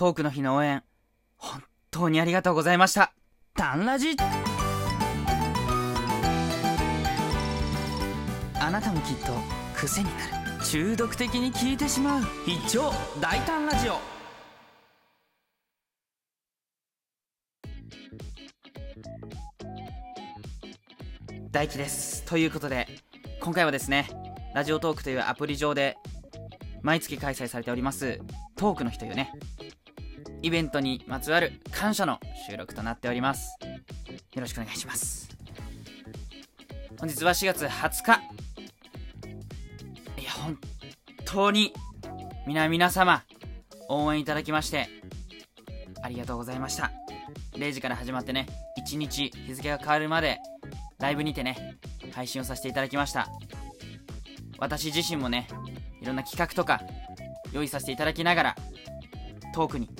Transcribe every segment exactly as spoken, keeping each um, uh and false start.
トークの日の応援本当にありがとうございました。タンラジ、あなたもきっと癖になる、中毒的に聞いてしまう一丁大胆ラジオ。大輝です。ということで今回はですね、ラジオトークというアプリ上で毎月開催されておりますトークの日というねイベントにまつわる感謝の収録となっております。よろしくお願いします。本日はしがつはつか、いや本当に皆皆様応援いただきましてありがとうございました。れいじから始まってね、いちにち日付が変わるまでライブにてね配信をさせていただきました。私自身もねいろんな企画とか用意させていただきながら、トークに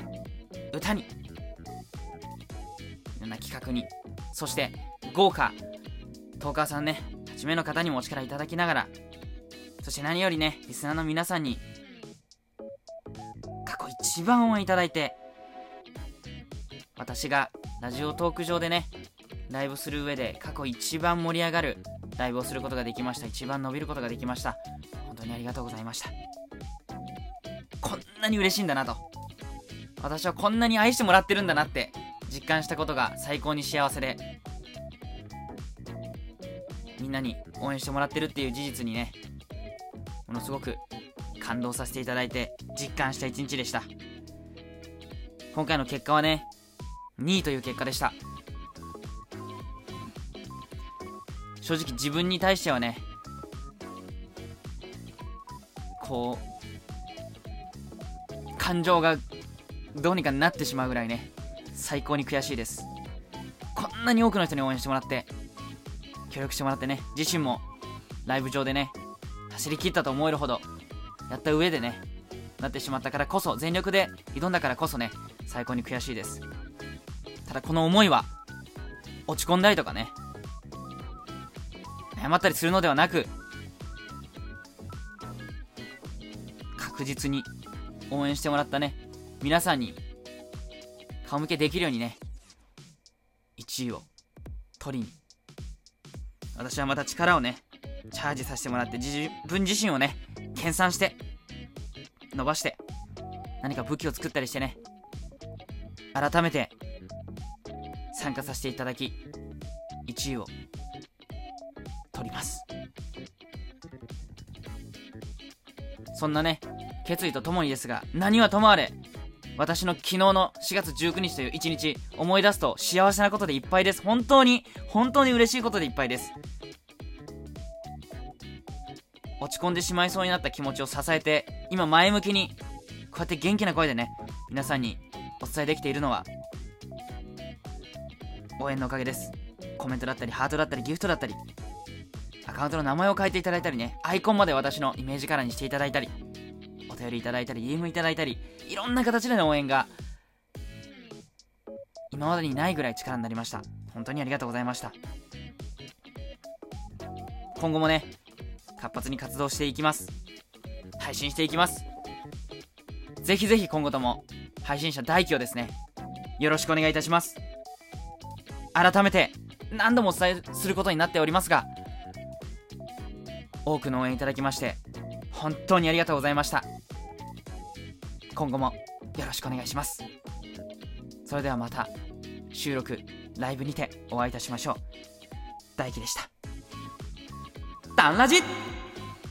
歌にいろんな企画に、そして豪華トーカーさんねはちめいの方にもお力いただきながら、そして何よりねリスナーの皆さんに過去一番応援いただいて、私がラジオトーク上でねライブする上で過去一番盛り上がるライブをすることができました。一番伸びることができました。本当にありがとうございました。こんなに嬉しいんだなと、私はこんなに愛してもらってるんだなって実感したことが最高に幸せで、みんなに応援してもらってるっていう事実にねものすごく感動させていただいて実感した一日でした。今回の結果はねにいという結果でした。正直自分に対してはねこう感情がどうにかなってしまうぐらいね最高に悔しいです。こんなに多くの人に応援してもらって協力してもらってね、自身もライブ上でね走り切ったと思えるほどやった上でねなってしまったからこそ、全力で挑んだからこそね最高に悔しいです。ただこの思いは落ち込んだりとかね謝ったりするのではなく、確実に応援してもらったね皆さんに顔向けできるようにねいちいを取りに、私はまた力をねチャージさせてもらって、自分自身をね研鑽して伸ばして何か武器を作ったりしてね、改めて参加させていただきいちいを取ります。そんなね決意とともにですが、何はともあれ私の昨日のしがつじゅうくにちといういちにち思い出すと幸せなことでいっぱいです。本当に本当に嬉しいことでいっぱいです。落ち込んでしまいそうになった気持ちを支えて、今前向きにこうやって元気な声でね皆さんにお伝えできているのは応援のおかげです。コメントだったりハートだったりギフトだったり、アカウントの名前を変えていただいたりね、アイコンまで私のイメージカラーにしていただいたり、お便りいただいたり ディーエム いただいたり、いろんな形での応援が今までにないぐらい力になりました。本当にありがとうございました。今後もね活発に活動していきます。配信していきます。ぜひぜひ今後とも配信者大輝をですねよろしくお願いいたします。改めて何度もお伝えすることになっておりますが、多くの応援いただきまして本当にありがとうございました。今後もよろしくお願いします。それではまた収録ライブにてお会いいたしましょう。大輝でした。タンラジ。